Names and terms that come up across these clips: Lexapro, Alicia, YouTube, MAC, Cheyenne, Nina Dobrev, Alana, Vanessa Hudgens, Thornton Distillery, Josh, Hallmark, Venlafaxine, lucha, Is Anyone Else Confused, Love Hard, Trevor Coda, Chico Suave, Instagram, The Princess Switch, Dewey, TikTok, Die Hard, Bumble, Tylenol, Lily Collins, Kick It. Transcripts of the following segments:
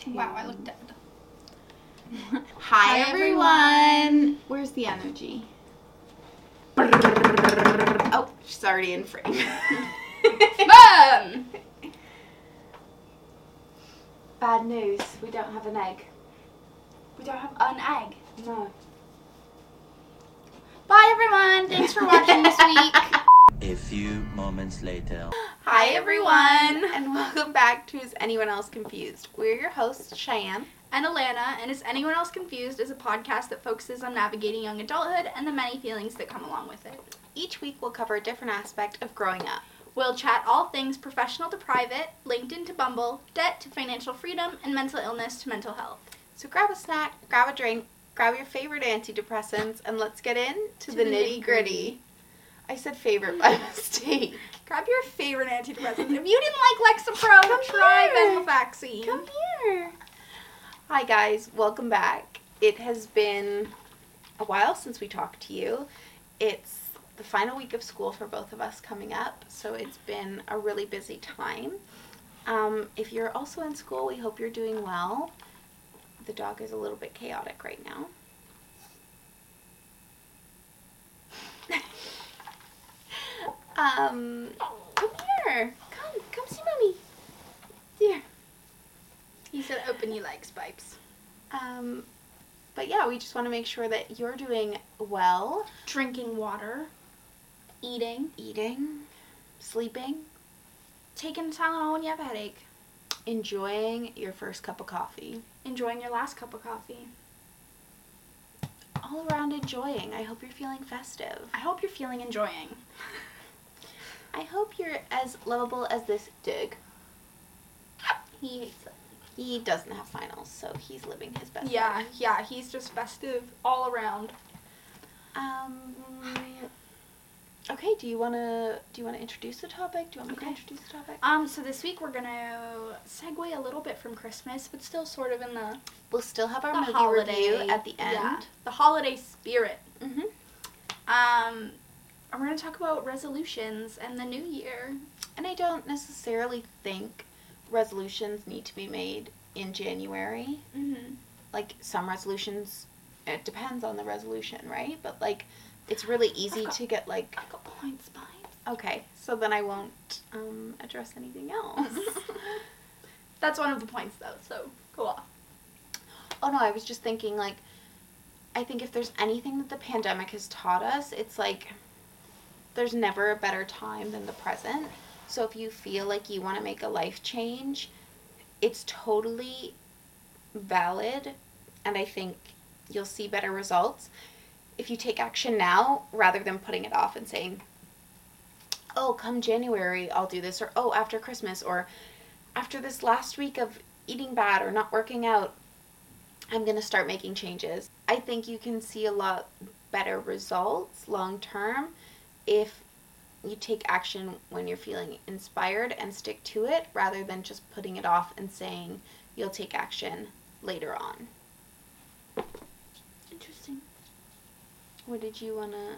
two. Wow, I look dead. Hi everyone. Where's the energy? Oh, she's already in frame. Boom! Bad news, we don't have an egg. We don't have an egg? No. Bye everyone, thanks for watching this week. A few moments later. Hi everyone, and welcome back to Is Anyone Else Confused? We're your hosts, Cheyenne. And Alana, and Is Anyone Else Confused is a podcast that focuses on navigating young adulthood and the many feelings that come along with it. Each week we'll cover a different aspect of growing up. We'll chat all things professional to private, LinkedIn to Bumble, debt to financial freedom, and mental illness to mental health. So grab a snack, grab a drink, grab your favorite antidepressants, and let's get into the nitty-gritty. I said favorite by mistake. Grab your favorite antidepressants. If you didn't like Lexapro, try Venlafaxine. Come here. Hi guys, welcome back. It has been a while since we talked to you. It's the final week of school for both of us coming up, so it's been a really busy time. If you're also in school, we hope you're doing well. The dog is a little bit chaotic right now. Come here. Come see mommy. Here. He said open your legs, Pipes. But yeah, we just want to make sure that you're doing well. Drinking water. Eating. Sleeping. Taking Tylenol when you have a headache. Enjoying your first cup of coffee. Enjoying your last cup of coffee. All around enjoying. I hope you're feeling festive. I hope you're feeling enjoying. I hope you're as lovable as this dig. He hates it. He doesn't have finals, so he's living his best life. Yeah, he's just festive all around. Okay, do you wanna introduce the topic? Do you want me to introduce the topic? So this week we're gonna segue a little bit from Christmas, but still sort of in the we'll still have our movie holiday review at the end. Yeah, the holiday spirit. Mhm. And we're gonna talk about resolutions and the new year. And I don't necessarily think resolutions need to be made in January. Mm-hmm. Like, some resolutions, it depends on the resolution, right? But, like, it's really easy to get, like... I've got points, Vibes. Okay, so then I won't address anything else. That's one of the points, though, so go off. Oh, no, I was just thinking, like, I think if there's anything that the pandemic has taught us, it's, like, there's never a better time than the present. So if you feel like you want to make a life change, it's totally valid, and I think you'll see better results if you take action now rather than putting it off and saying, oh, come January, I'll do this, or oh, after Christmas, or after this last week of eating bad or not working out, I'm going to start making changes. I think you can see a lot better results long term if you take action when you're feeling inspired and stick to it rather than just putting it off and saying you'll take action later on. Interesting. What did you want to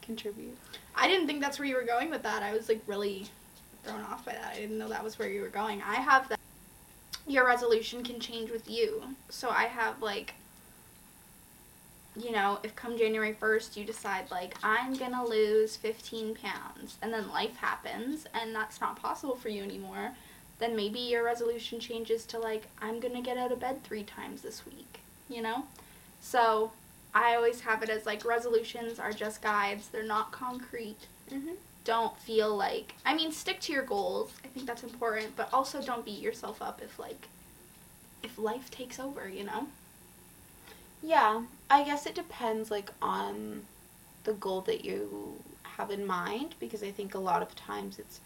contribute? I didn't think that's where you were going with that. I was like really thrown off by that. I didn't know that was where you were going. I have that your resolution can change with you. So I have like, you know, if come January 1st you decide, like, I'm gonna lose 15 pounds, and then life happens, and that's not possible for you anymore, then maybe your resolution changes to, like, I'm gonna get out of bed 3 times this week, you know? So, I always have it as, like, resolutions are just guides, they're not concrete. Mm-hmm. Don't feel like, I mean, stick to your goals, I think that's important, but also don't beat yourself up if, like, if life takes over, you know? Yeah, I guess it depends, like, on the goal that you have in mind, because I think a lot of times it's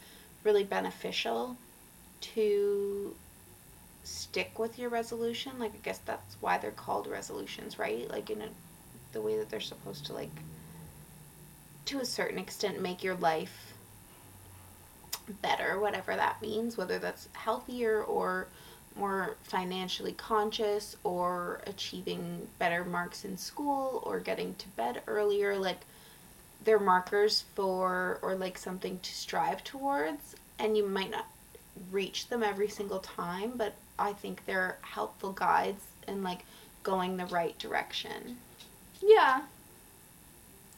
really beneficial to stick with your resolution. Like, I guess that's why they're called resolutions, right? Like, in the way that they're supposed to, like, to a certain extent make your life better, whatever that means, whether that's healthier or more financially conscious or achieving better marks in school or getting to bed earlier. Like, they're markers for, or like something to strive towards, and you might not reach them every single time, but I think they're helpful guides in, like, going the right direction. Yeah.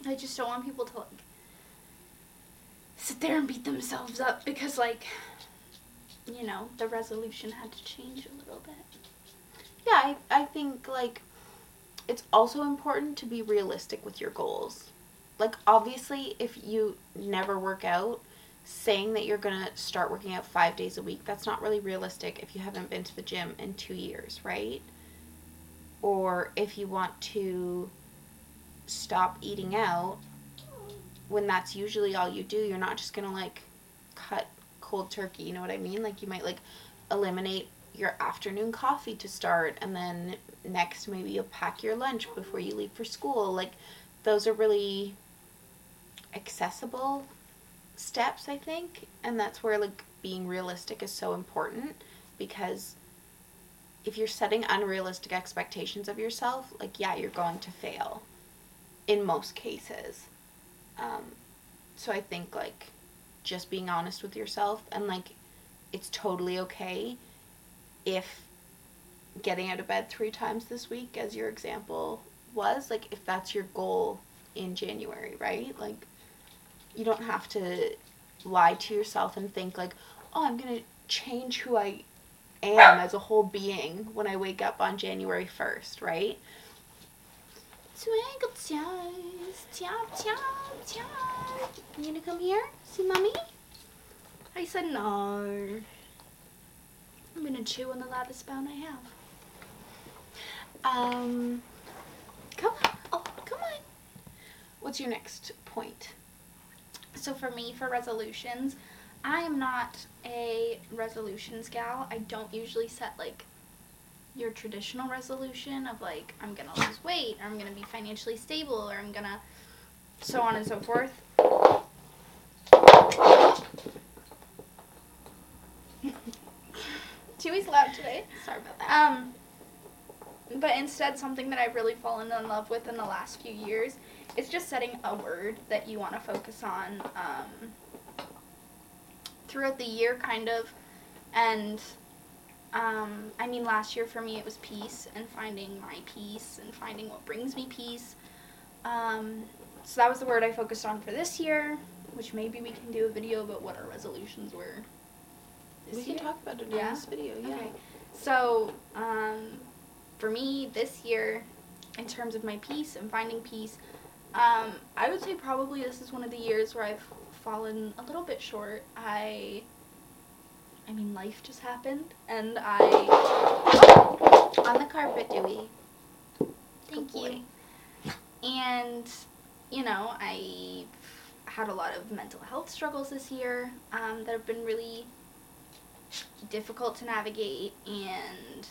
I just don't want people to, like, sit there and beat themselves up because, like, you know, the resolution had to change a little bit. Yeah, I think, like, it's also important to be realistic with your goals. Like, obviously, if you never work out, saying that you're going to start working out 5 days a week, that's not really realistic if you haven't been to the gym in 2 years, right? Or if you want to stop eating out, when that's usually all you do, you're not just going to, like, cut cold turkey, you know what I mean? Like, you might, like, eliminate your afternoon coffee to start, and then next maybe you'll pack your lunch before you leave for school. Like, those are really accessible steps, I think, and that's where, like, being realistic is so important, because if you're setting unrealistic expectations of yourself, like, yeah, you're going to fail in most cases. So I think, like, just being honest with yourself, and, like, it's totally okay if getting out of bed 3 times this week, as your example was, like, if that's your goal in January, right? Like, you don't have to lie to yourself and think, like, oh, I'm going to change who I am as a whole being when I wake up on January 1st, right? Twinkle toes, chop, chop, chop. You going to come here? See mommy? I said no. I'm going to chew on the loudest bone I have. Come on. Oh, come on. What's your next point? So for me, for resolutions, I am not a resolutions gal. I don't usually set, like, your traditional resolution of, like, I'm going to lose weight, or I'm going to be financially stable, or I'm going to so on and so forth. Dewey's loud today. Sorry about that. But instead, something that I've really fallen in love with in the last few years is just setting a word that you want to focus on throughout the year, kind of. And, I mean, last year for me it was peace, and finding my peace, and finding what brings me peace. So that was the word I focused on for this year, which maybe we can do a video about what our resolutions were this year. We can talk about it in this video, yeah. Okay. So, for me, this year, in terms of my peace and finding peace, I would say probably this is one of the years where I've fallen a little bit short. I mean, life just happened, and on the carpet, Dewey. Thank you. And, you know, I had a lot of mental health struggles this year that have been really difficult to navigate, and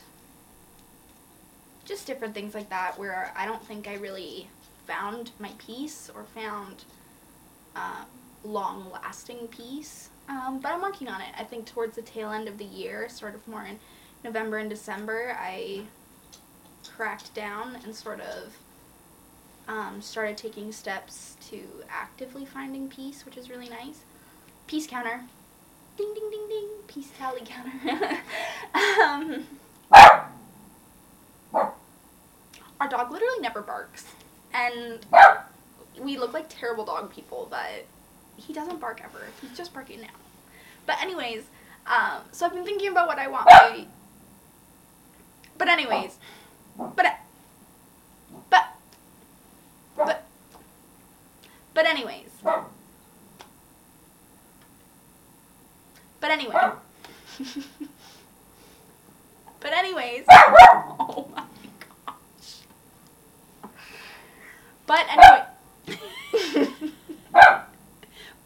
just different things like that where I don't think I really found my peace or found long-lasting peace, but I'm working on it. I think towards the tail end of the year, sort of more in November and December, I cracked down and sort of started taking steps to actively finding peace, which is really nice. Peace counter. Ding, ding, ding, ding. Peace tally counter. Our dog literally never barks, and we look like terrible dog people, but he doesn't bark ever. He's just barking now. But anyways, so I've been thinking about what I want. Oh my. But anyway,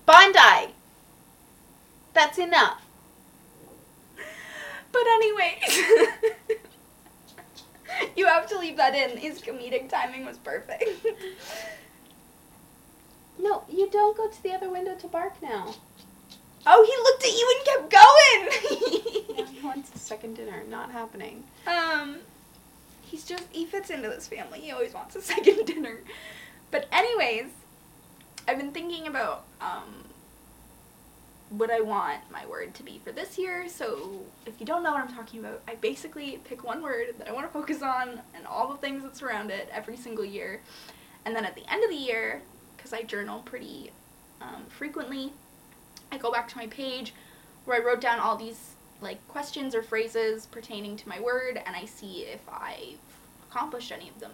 Bondi, that's enough. But anyways, you have to leave that in. His comedic timing was perfect. No, you don't go to the other window to bark now. Oh, he looked at you and kept going. Now he wants a second dinner. Not happening. He's just, he fits into this family. He always wants a second dinner. But anyways, I've been thinking about what I want my word to be for this year. So if you don't know what I'm talking about, I basically pick one word that I want to focus on and all the things that surround it every single year. And then at the end of the year, because I journal pretty frequently, I go back to my page where I wrote down all these like questions or phrases pertaining to my word, and I see if I've accomplished any of them.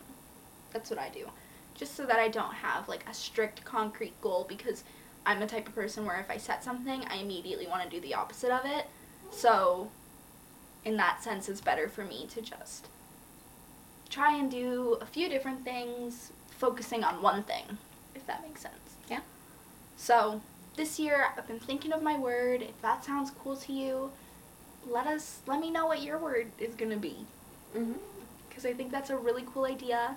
That's what I do, just so that I don't have like a strict concrete goal, because I'm the type of person where if I set something, I immediately want to do the opposite of it. So in that sense, it's better for me to just try and do a few different things, focusing on one thing, if that makes sense. Yeah. So this year, I've been thinking of my word. If that sounds cool to you, let me know what your word is going to be. Mm-hmm. Because I think that's a really cool idea.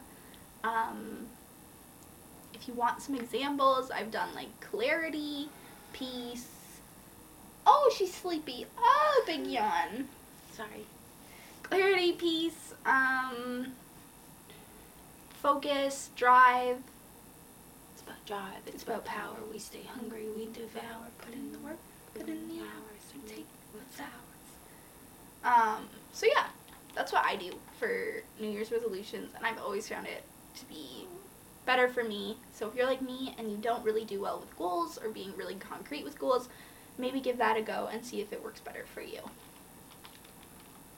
If you want some examples, I've done like clarity, peace. Oh, she's sleepy. Oh, big yawn. Sorry. Clarity, peace, focus, drive. It's about drive. It's about power. We stay hungry. We devour. Put in the work. Put in the hours. And take what's ours. So yeah, that's what I do for New Year's resolutions, and I've always found it to be better for me. So if you're like me and you don't really do well with goals or being really concrete with goals, maybe give that a go and see if it works better for you.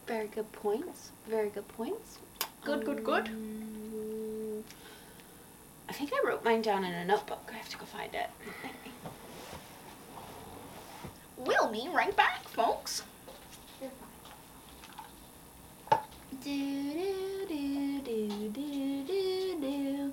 Very good points. Very good points. Good. I think I wrote mine down in a notebook. I have to go find it. We'll be right back, folks. You're fine. Do do do do do do do.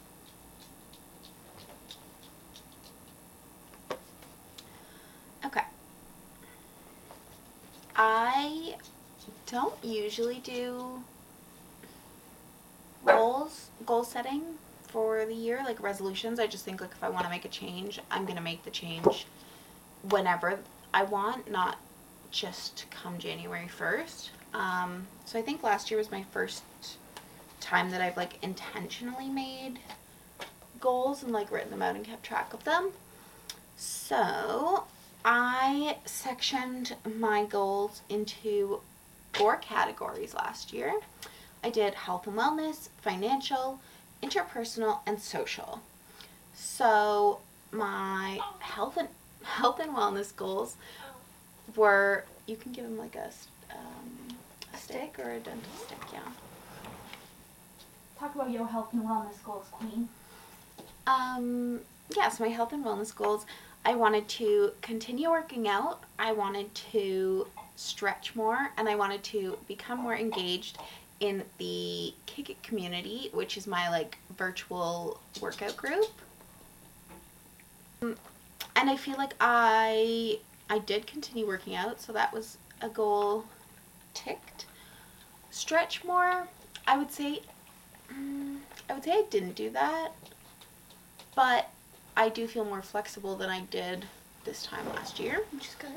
Okay. I don't usually do goal setting for the year, like resolutions. I just think like if I want to make a change, I'm going to make the change whenever I want, not just come January 1st. So I think last year was my first time that I've like intentionally made goals and like written them out and kept track of them. So I sectioned my goals into 4 categories last year. I did health and wellness, financial, interpersonal, and social. So my health and wellness goals were, you can give them like a stick or a dental stick, yeah. Talk about your health and wellness goals, Queen. Yeah, so my health and wellness goals, I wanted to continue working out, I wanted to stretch more, and I wanted to become more engaged in the Kick It community, which is my like virtual workout group. And I feel like I did continue working out, so that was a goal ticked. Stretch more, I would say I didn't do that, but I do feel more flexible than I did this time last year, which is good.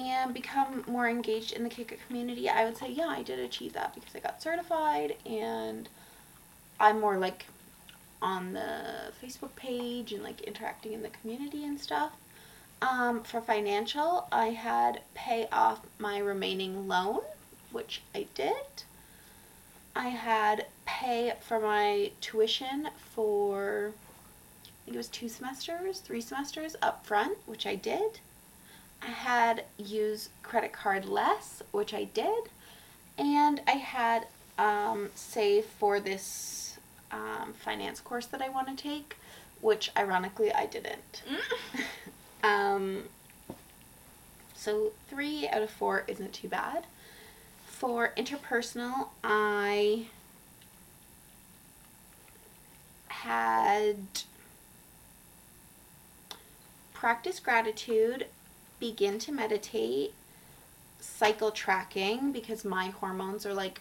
And become more engaged in the Kick It community, I would say, yeah, I did achieve that because I got certified and I'm more like on the Facebook page and like interacting in the community and stuff. For financial, I had pay off my remaining loan, which I did. I had pay for my tuition for, I think it was 3 semesters up front, which I did. I had use credit card less, which I did. And I had save for this finance course that I want to take, which ironically I didn't. So 3 out of 4 isn't too bad. For interpersonal, I had practice gratitude, begin to meditate, cycle tracking because my hormones are like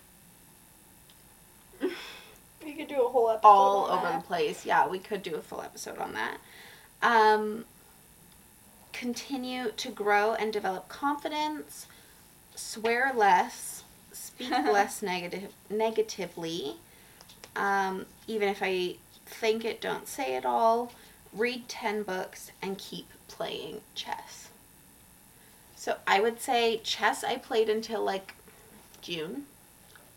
do a whole episode all on over that. The place. Yeah, we could do a full episode on that. Continue to grow and develop confidence. Swear less. Speak less negatively. Even if I think it, don't say it all. Read 10 books and keep playing chess. So I would say chess I played until like June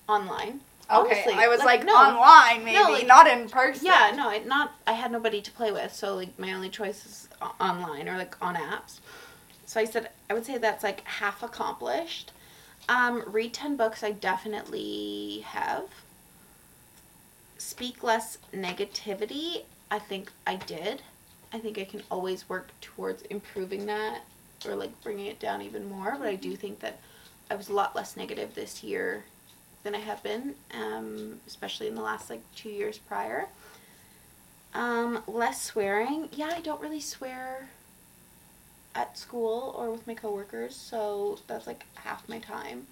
online. Okay, honestly, I was like no, online maybe, no, like, not in person. Yeah, no, I had nobody to play with, so like my only choice is online or like on apps. So I would say that's like half accomplished. Read 10 books I definitely have. Speak less negativity. I think I did. I think I can always work towards improving that or like bringing it down even more. But I do think that I was a lot less negative this year than I have been, especially in the last like 2 years prior. Less swearing. Yeah, I don't really swear at school or with my coworkers, so that's like half my time.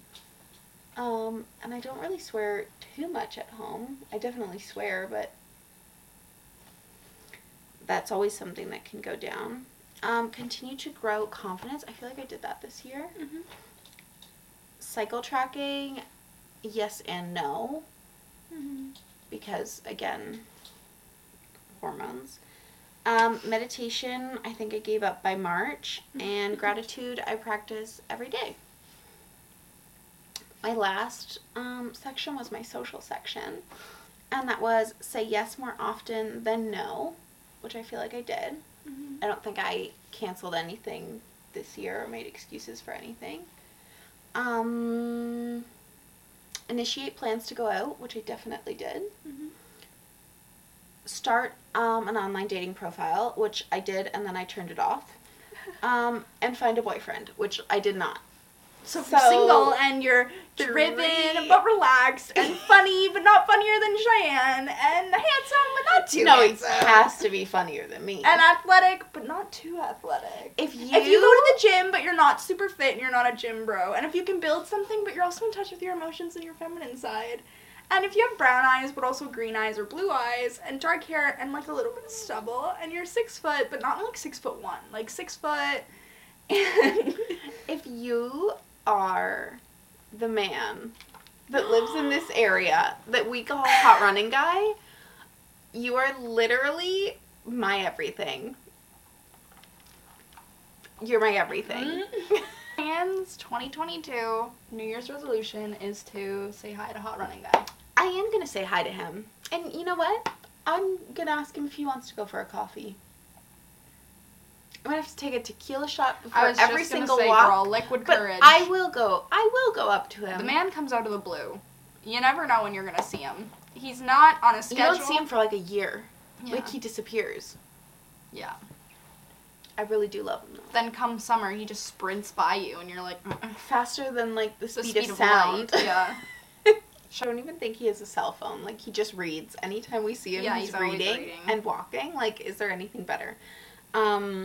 And I don't really swear too much at home. I definitely swear, but that's always something that can go down. Continue to grow confidence. I feel like I did that this year. Mm-hmm. Cycle tracking, yes and no. Mm-hmm. Because, again, hormones. Meditation, I think I gave up by March. Mm-hmm. And gratitude, I practice every day. My last section was my social section. And that was say yes more often than no, which I feel like I did. Mm-hmm. I don't think I canceled anything this year or made excuses for anything. Initiate plans to go out, which I definitely did. Mm-hmm. Start an online dating profile, which I did, and then I turned it off. And find a boyfriend, which I did not. So you're single and you're driven but relaxed and funny but not funnier than Cheyenne and handsome but not too handsome. No, he has to be funnier than me. And athletic but not too athletic. If you go to the gym but you're not super fit and you're not a gym bro, and if you can build something but you're also in touch with your emotions and your feminine side, and if you have brown eyes but also green eyes or blue eyes and dark hair and like a little bit of stubble and you're 6 foot but not like 6'1", like 6 foot, and if you are the man that lives in this area that we call Hot Running Guy, you are literally my everything. You're my everything. Man's 2022 New Year's resolution is to say hi to Hot Running Guy. I am going to say hi to him. And you know what? I'm going to ask him if he wants to go for a coffee. I'm going to have to take a tequila shot before every single walk. I was just going to say, girl, liquid courage. But I will go up to him. The man comes out of the blue. You never know when you're going to see him. He's not on a schedule. You don't see him for like a year. Yeah. Like, he disappears. Yeah. I really do love him, though. Then come summer, he just sprints by you, and you're like... Mm-mm. Faster than, like, the speed of sound. Light. Yeah. I don't even think he has a cell phone. Like, he just reads. Anytime we see him, yeah, he's reading and walking. Like, is there anything better?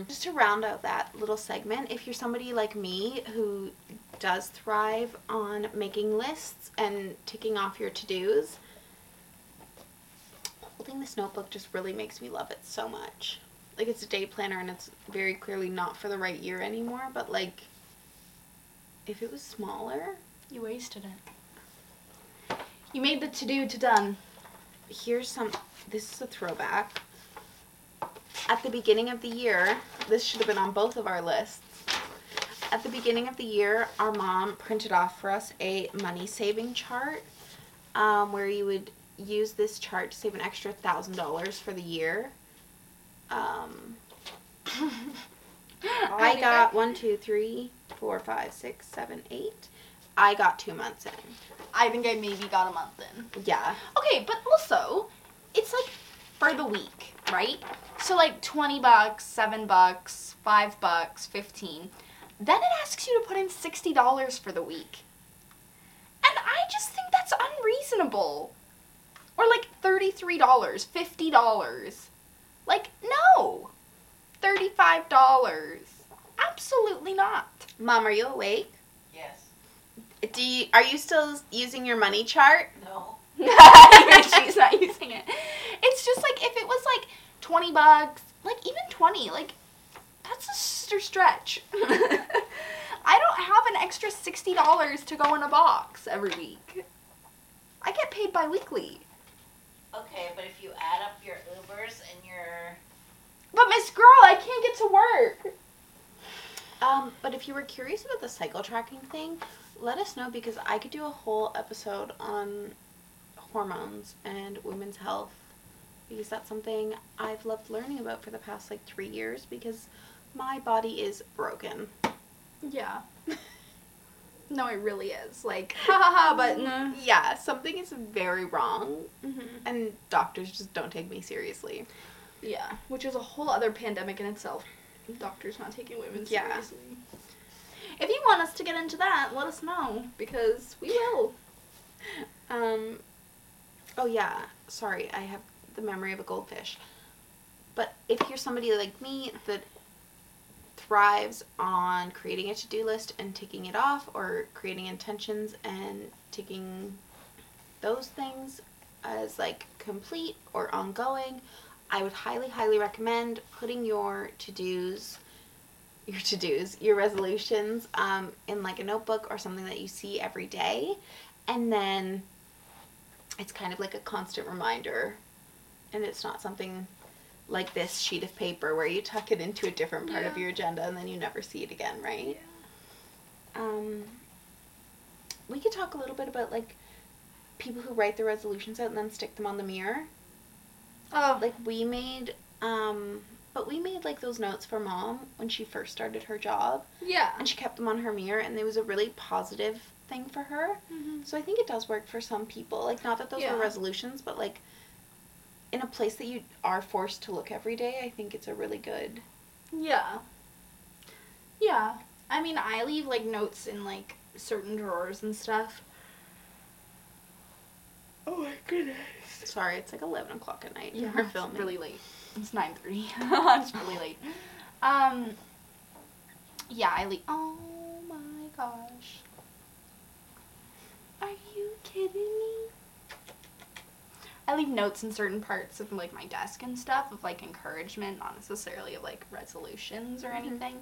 Just to round out that little segment, if you're somebody like me who does thrive on making lists and ticking off your to-dos, holding this notebook just really makes me love it so much. Like, it's a day planner and it's very clearly not for the right year anymore, but like, if it was smaller... You wasted it. You made the to-do to done. This is a throwback. At the beginning of the year, this should have been on both of our lists. At the beginning of the year, our mom printed off for us a money saving chart, where you would use this chart to save an extra $1,000 for the year. I got 1, 2, 3, 4, 5, 6, 7, 8. I got 2 months in. I think I maybe got a month in. Yeah. Okay, but also, it's like for the week, right? So, like, $20, $7, $5, $15. Then it asks you to put in $60 for the week. And I just think that's unreasonable. Or, like, $33, $50. Like, no. $35. Absolutely not. Mom, are you awake? Yes. Are you still using your money chart? No. Even she's not using it. It's just like if it was like $20, like even 20, like that's a stretch. I don't have an extra $60 to go in a box every week. I get paid bi-weekly. Okay, but if you add up your Ubers and your... But Miss Girl, I can't get to work. But if you were curious about the cycle tracking thing, let us know because I could do a whole episode on hormones and women's health because that's something I've loved learning about for the past like 3 years because my body is broken. Yeah. No, it really is. Like, ha ha ha, but yeah, something is very wrong. Mm-hmm. And doctors just don't take me seriously. Yeah, which is a whole other pandemic in itself. Doctors not taking women seriously. If you want us to get into that, let us know, because we will. Oh yeah, sorry, I have the memory of a goldfish. But if you're somebody like me that thrives on creating a to-do list and ticking it off, or creating intentions and ticking those things as like complete or ongoing, I would highly, highly recommend putting your resolutions, in like a notebook or something that you see every day, and then it's kind of like a constant reminder, and it's not something like this sheet of paper where you tuck it into a different part of your agenda and then you never see it again, right? Yeah. We could talk a little bit about like people who write their resolutions out and then stick them on the mirror. Oh, like we made like those notes for Mom when she first started her job. Yeah. And she kept them on her mirror, and it was a really positive thing for her. Mm-hmm. So I think it does work for some people. Like, not that those were resolutions, but like in a place that you are forced to look every day, I think it's a really good. Yeah. Yeah. I mean, I leave like notes in like certain drawers and stuff. Oh my goodness. Sorry, it's like 11 o'clock at night. Yeah, we're filming. It's really late. It's 9:30. It's really late. Yeah, I leave. Oh my gosh. Are you kidding me? I leave notes in certain parts of like my desk and stuff of like encouragement, not necessarily of like resolutions or anything.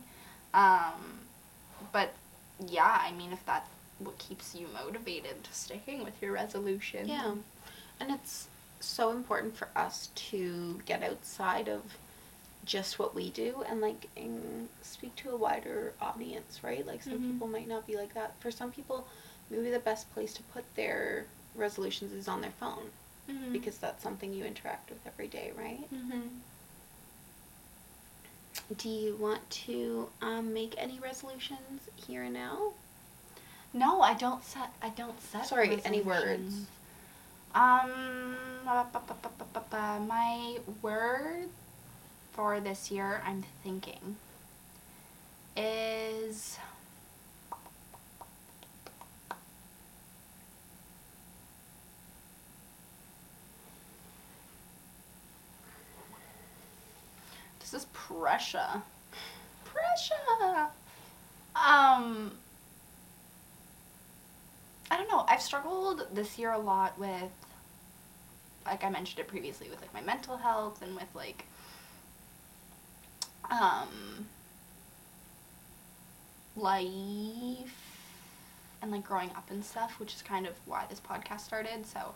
But yeah, I mean, if that's what keeps you motivated to sticking with your resolution. Yeah. And it's so important for us to get outside of just what we do and, like, speak to a wider audience, right? Like, some people might not be like that. For some people, maybe the best place to put their resolutions is on their phone because that's something you interact with every day, right? Do you want to make any resolutions here and now? No, I don't set Sorry, any words? My word for this year, I'm thinking, is this is pressure. Pressure. I don't know, I've struggled this year a lot with, like I mentioned it previously, with like my mental health and with like, life and like growing up and stuff, which is kind of why this podcast started, so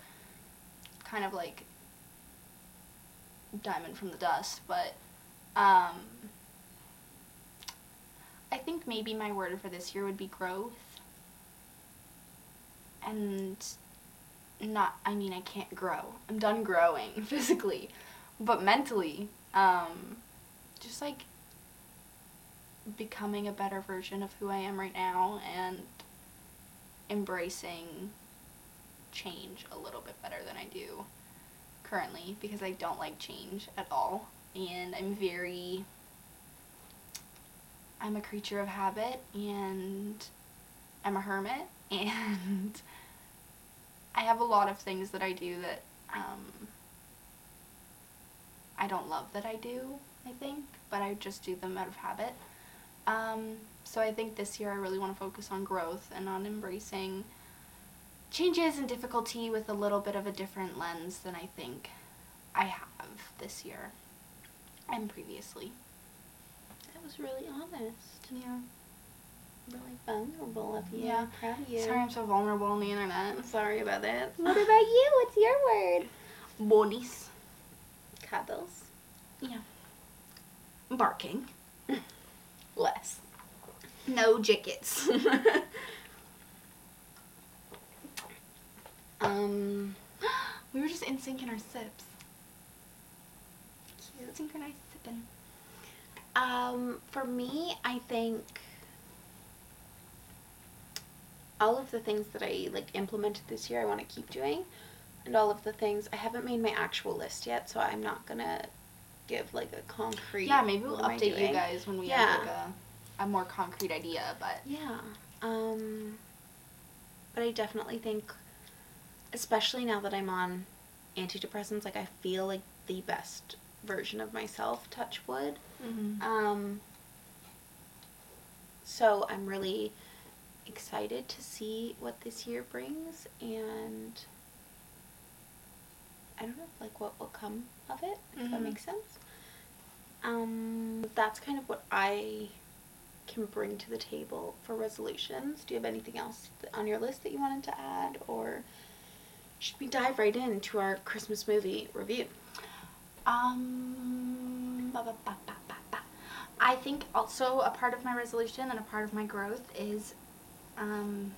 kind of like diamond from the dust, but, I think maybe my word for this year would be growth. And I can't grow. I'm done growing physically, but mentally, just like becoming a better version of who I am right now and embracing change a little bit better than I do currently because I don't like change at all. And I'm a creature of habit and I'm a hermit. And I have a lot of things that I do that, I don't love that I do, I think, but I just do them out of habit. So I think this year I really want to focus on growth and on embracing changes in difficulty with a little bit of a different lens than I think I have this year and previously. That was really honest. Yeah. Really vulnerable of you. Yeah. Proud of you. Sorry I'm so vulnerable on the internet. I'm sorry about that. What about you? What's your word? Bonis. Cuddles. Yeah. Barking. Less. No jickets. We were just in sync in our sips. Cute. Synchronized sipping. For me, I think all of the things that I implemented this year I want to keep doing, and all of the things I haven't made my actual list yet, so I'm not gonna give a concrete. Yeah, maybe we'll update you guys when we have a more concrete idea, but yeah. But I definitely think, especially now that I'm on antidepressants, I feel like the best version of myself, touch wood. Mm-hmm. So I'm really excited to see what this year brings, and I don't know what will come of it, if that makes sense. That's kind of what I can bring to the table for resolutions. Do you have anything else on your list that you wanted to add, or should we dive right into our Christmas movie review? I think also a part of my resolution and a part of my growth is, and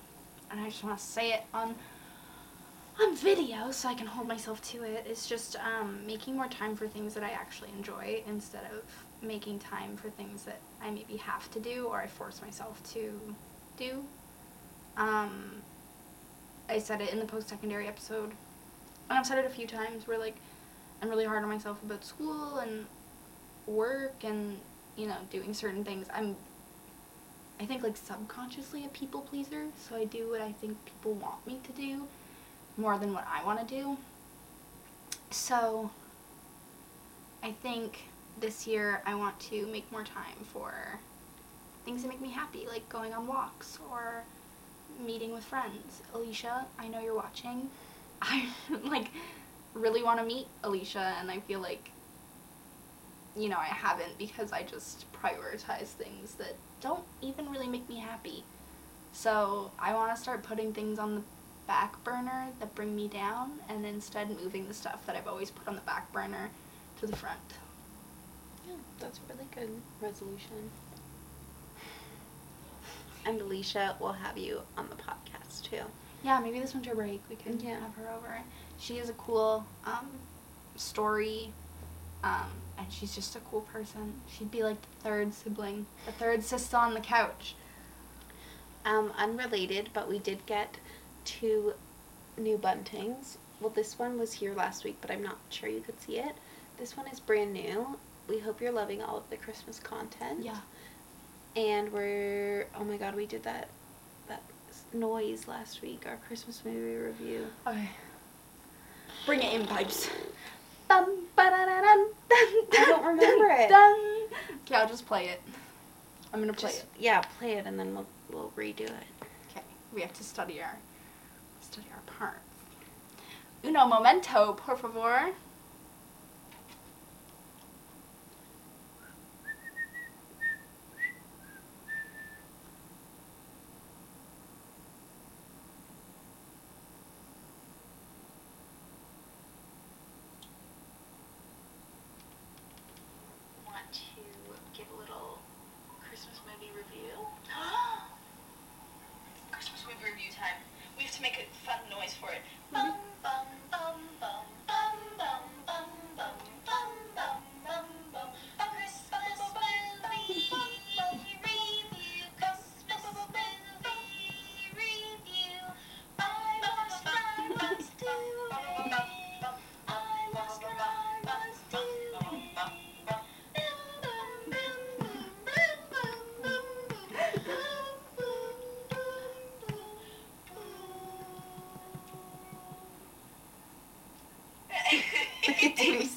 I just want to say it on video so I can hold myself to it, is just making more time for things that I actually enjoy instead of making time for things that I maybe have to do or I force myself to do. I said it in the post-secondary episode, and I've said it a few times, where I'm really hard on myself about school and work and, doing certain things. I think subconsciously a people pleaser, so I do what I think people want me to do more than what I want to do. So I think this year I want to make more time for things that make me happy, like going on walks or meeting with friends. Alicia, I know you're watching. I really want to meet Alicia, and I feel I haven't, because I just prioritize things that don't even really make me happy. So I want to start putting things on the back burner that bring me down, and instead moving the stuff that I've always put on the back burner to the front. Yeah, that's a really good resolution. And Alicia, will have you on the podcast too. Yeah, maybe this winter break we can have her over. She is a cool story, and she's just a cool person. She'd be the third sibling, the third sister on the couch. Unrelated, but we did get 2 new buntings. Well, this one was here last week, but I'm not sure you could see it. This one is brand new. We hope you're loving all of the Christmas content. Yeah. And we're, oh my god, we did that noise last week, our Christmas movie review. Okay. Bring it in, pipes. I don't remember it. Okay, I'll just play it. I'm gonna play it. Yeah, play it, and then we'll redo it. Okay, we have to study our parts. Uno momento, por favor.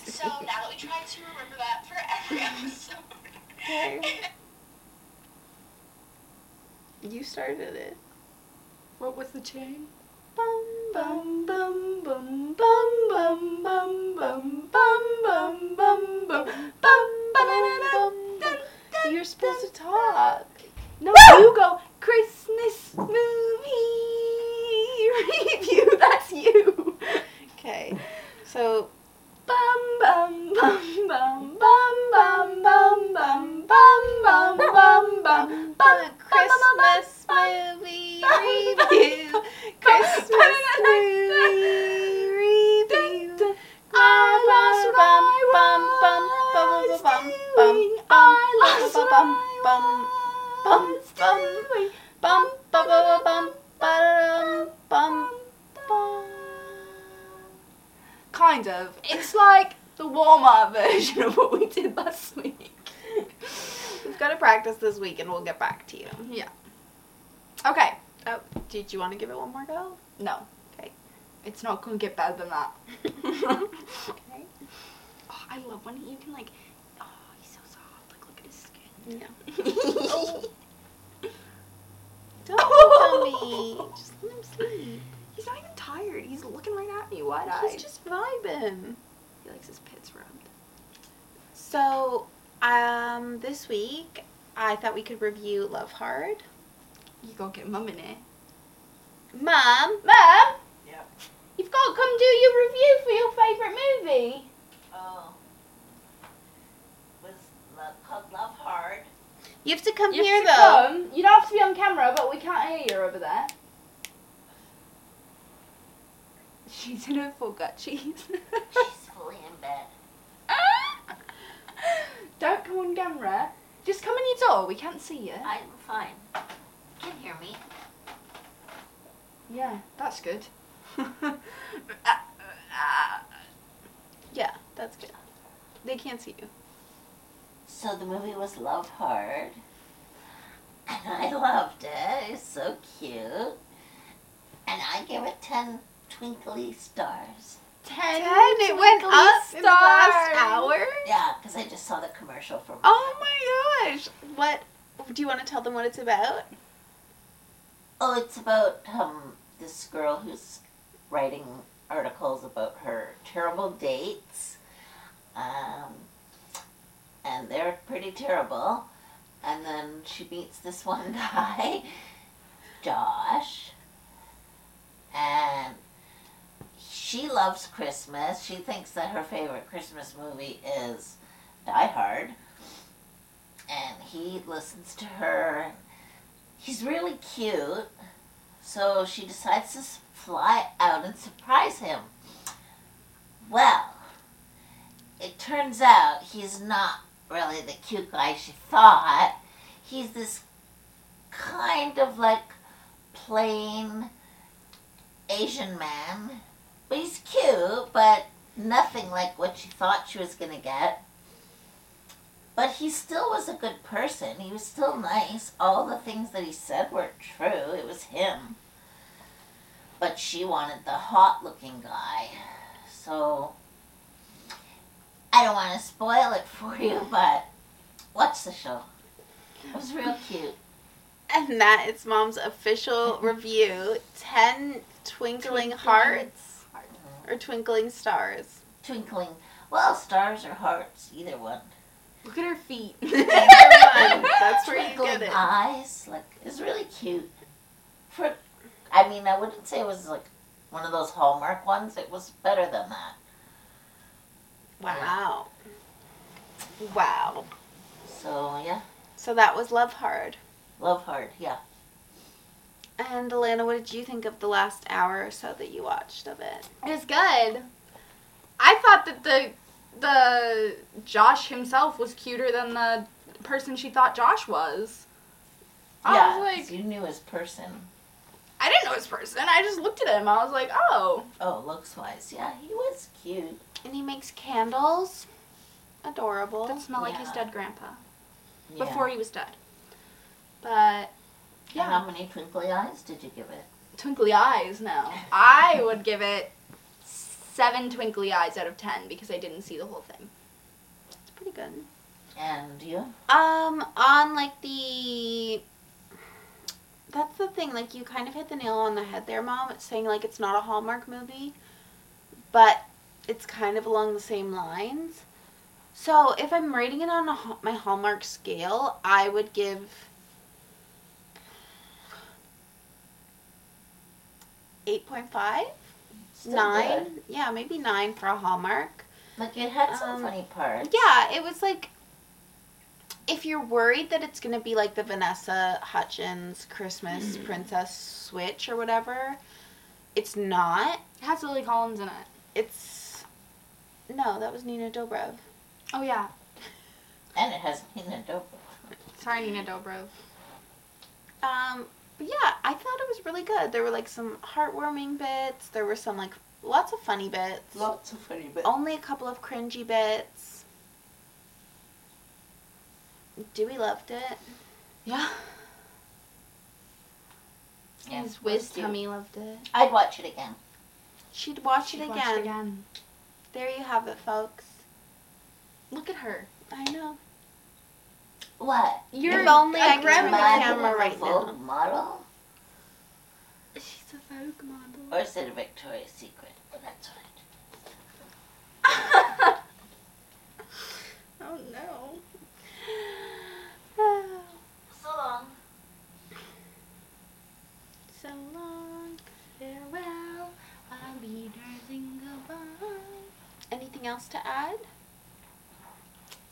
So now that we try to remember that for every episode. Okay. You started it. What was the chain? Bum. bum bum bum bum bum bum bum bum bum bum bum. You're supposed to talk. No, you go. Christmas movie review. That's you. Okay. So. Bum bum bum bum bum bum bum bum bum bum bum bum. Christmas movie review. Christmas movie review. I lost my bum bum bum bum bum. I lost my bum bum bum bum bum bum bum bum bum. Kind of. It's like the warm-up version of what we did last week. We've got to practice this week and we'll get back to you. Yeah. Okay. Oh, did you want to give it one more go? No. Okay. It's not going to get better than that. Okay. Oh, I love when you can like... Oh, he's so soft. Like, look at his skin. Yeah. Oh. Don't tell me. Just let him sleep. He's not even tired. He's looking right at me wide-eyed. He's just vibing. He likes his pits rubbed. So, this week, I thought we could review Love Hard. You gotta get Mum in it. Mum? Mum? Yeah. You've got to come do your review for your favourite movie. Oh. Was called Love Hard. You have to come here, though. Come. You don't have to be on camera, but we can't hear you over there. She's in her full gut cheese. She's fully in bed. Don't come on camera. Just come in your door. We can't see you. I'm fine. You can hear me. Yeah, that's good. Yeah, that's good. They can't see you. So the movie was Love Hard. And I loved it. It's so cute. And I gave it 10... twinkly stars. 10 it went up stars. In the last hour? Yeah, because I just saw the commercial for. Oh my gosh! What? Do you want to tell them what it's about? Oh, it's about this girl who's writing articles about her terrible dates, and they're pretty terrible. And then she meets this one guy, Josh, and. She loves Christmas. She thinks that her favorite Christmas movie is Die Hard. And he listens to her. He's really cute. So she decides to fly out and surprise him. Well, it turns out he's not really the cute guy she thought. He's this kind of like plain Asian man. But he's cute, but nothing like what she thought she was going to get. But he still was a good person. He was still nice. All the things that he said were true. It was him. But she wanted the hot-looking guy. So, I don't want to spoil it for you, but watch the show. It was real cute. And that is Mom's official review. 10 twinkling hearts. Or twinkling stars. Twinkling. Well, stars or hearts, either one. Look at her feet. Either one. That's where twinkling you get it. Eyes. Like, it's really cute. I wouldn't say it was like one of those Hallmark ones. It was better than that. Wow. Yeah. Wow. So, yeah. So that was Love Hard. Love Hard, yeah. And Alana, what did you think of the last hour or so that you watched of it? It was good. I thought that the Josh himself was cuter than the person she thought Josh was. I was like, 'cause you knew his person. I didn't know his person. I just looked at him. I was like, oh. Oh, looks-wise, yeah, he was cute. And he makes candles. Adorable. That smell like his dead grandpa. Yeah. Before he was dead. But... Yeah. And how many twinkly eyes did you give it? Twinkly eyes? No. I would give it 7 twinkly eyes out of 10 because I didn't see the whole thing. It's pretty good. And you? That's the thing. Like, you kind of hit the nail on the head there, Mom. It's saying, like, it's not a Hallmark movie, but it's kind of along the same lines. So, if I'm rating it on my Hallmark scale, I would give 8.5? 9? Good. Yeah, maybe 9 for a Hallmark. Like, it had some funny parts. Yeah, it was like, if you're worried that it's going to be like the Vanessa Hudgens Christmas Princess Switch or whatever, it's not. It has Lily Collins in it. No, that was Nina Dobrev. Oh, yeah. And it has Nina Dobrev. Sorry, Nina Dobrev. But yeah, I thought it was really good. There were, like, some heartwarming bits. There were some, like, lots of funny bits. Only a couple of cringy bits. Dewey loved it. Yeah. And his whiz tummy loved it. I'd watch it again. She'd watch it again. There you have it, folks. Look at her. I know. What? If only I could turn the camera right now. Vogue model? She's a Vogue model. Or is it a Victoria's Secret? Well, that's right. Oh, no. So long. So long. Farewell. I'll be dancing goodbye. Anything else to add?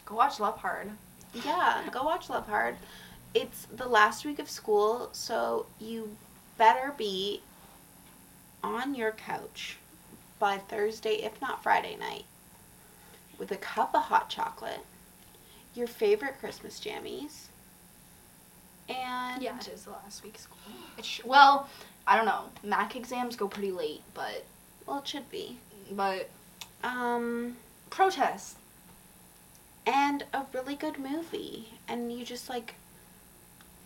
Go watch Love Hard. Yeah, go watch Love Hard. It's the last week of school, so you better be on your couch by Thursday, if not Friday night, with a cup of hot chocolate, your favorite Christmas jammies, and... Yeah, it is the last week of school. Well, I don't know. MAC exams go pretty late, but... Well, it should be. But... protest. And a really good movie. And you just, like,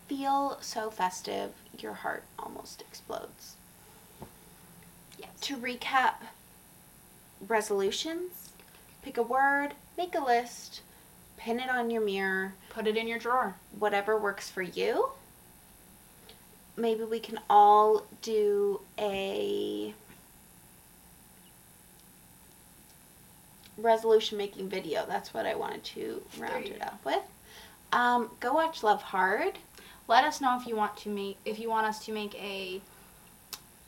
feel so festive. Your heart almost explodes. Yes. To recap, resolutions. Pick a word. Make a list. Pin it on your mirror. Put it in your drawer. Whatever works for you. Maybe we can all do a resolution making video. That's what I wanted to round it up with. Go watch Love Hard. Let us know if you want to make a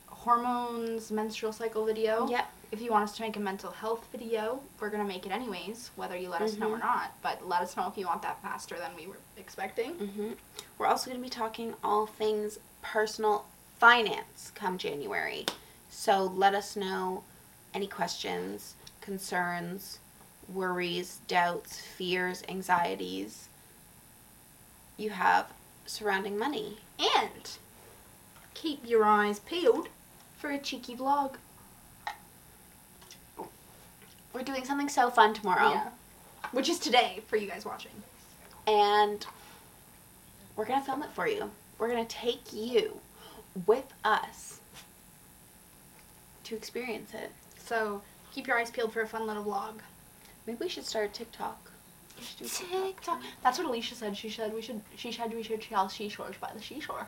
hormones menstrual cycle video. Yep. If you want us to make a mental health video, we're gonna make it anyways, whether you let us know or not. But let us know if you want that faster than we were expecting. We're also gonna be talking all things personal finance come January. So let us know any questions, concerns, worries, doubts, fears, anxieties you have surrounding money. And keep your eyes peeled for a cheeky vlog. We're doing something so fun tomorrow. Yeah. Which is today for you guys watching. And we're going to film it for you. We're going to take you with us to experience it. So... keep your eyes peeled for a fun little vlog. Maybe we should start a TikTok. TikTok. That's what Alicia said. She said we should tell seashores by the seashore.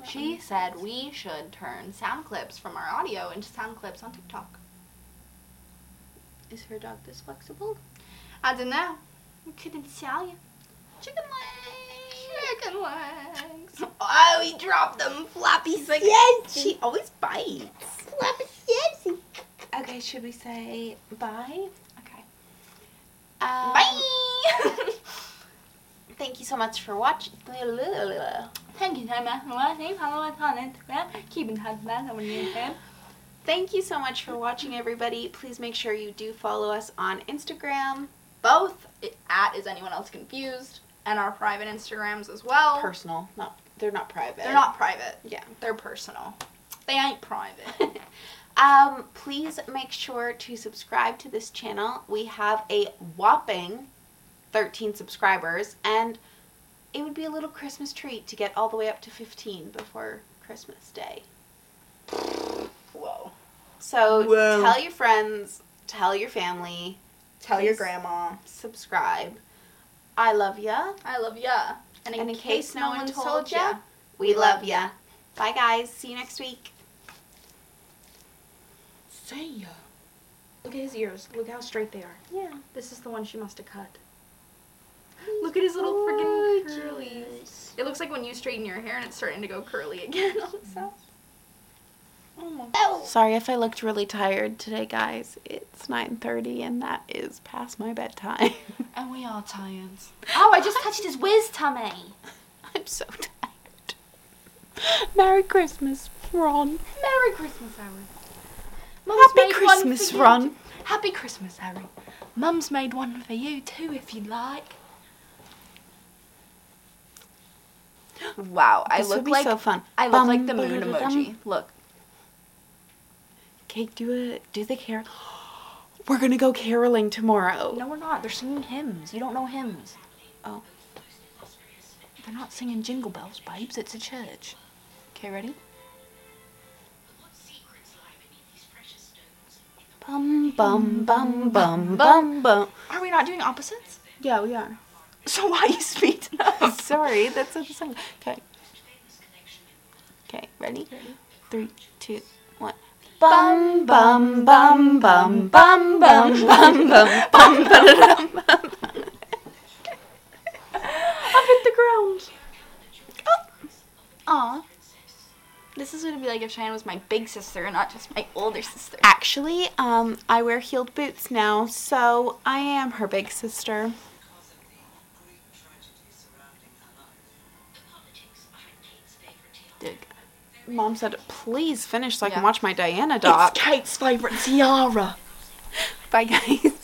That she said we should turn sound clips from our audio into sound clips on TikTok. Is her dog this flexible? I don't know. I couldn't tell you. Chicken legs. Chicken legs. Oh, we dropped them flappy things. Yes. She always bites. Flappy. Yes. Okay, should we say bye? Okay. Bye! Thank you so much for watching. Thank you so much for watching. Follow us on Instagram. Keep in touch with us on YouTube. Thank you so much for watching, everybody. Please make sure you do follow us on Instagram. Both at Is Anyone Else Confused and our private Instagrams as well. Personal. They're not private. They're not private. Yeah. They're personal. They ain't private. Please make sure to subscribe to this channel. We have a whopping 13 subscribers, and it would be a little Christmas treat to get all the way up to 15 before Christmas Day. Whoa. So tell your friends, tell your family, tell your grandma. Subscribe. I love ya. I love ya. And in case no one told ya, we love ya. Bye, guys. See you next week. See ya. Look at his ears. Look how straight they are. Yeah. This is the one she must have cut. Look at his little freaking curlies. It looks like when you straighten your hair and it's starting to go curly again. Also. Oh my God. Sorry if I looked really tired today, guys. It's 9:30 and that is past my bedtime. And we are tired. Oh, I just touched his whiz tummy. I'm so tired. Merry Christmas, Ron. Merry Christmas, Aaron. Mum's Happy Christmas, Ron. Happy Christmas, Aaron. Mum's made one for you too, if you like. Wow, this would be like so fun. I look like the moon emoji. Look. Kate, do the carol. We're gonna go caroling tomorrow. No, we're not. They're singing hymns. You don't know hymns. Oh. They're not singing Jingle Bells, babes. It's a church. Okay, ready? Bum bum bum bum bum bum. Are we not doing opposites? Yeah, we are. So why are you speeding up? Sorry, that's not the song. Okay. Okay, ready? 3, 2, 1. Bum bum bum bum bum bum bum bum bum bum bum. I've hit the ground. Oh. Aw. This is what it'd be like if Cheyenne was my big sister and not just my older sister. Actually, I wear heeled boots now, so I am her big sister. Mom said, please finish so I can watch my Diana doc. It's Kate's favorite tiara. Bye, guys.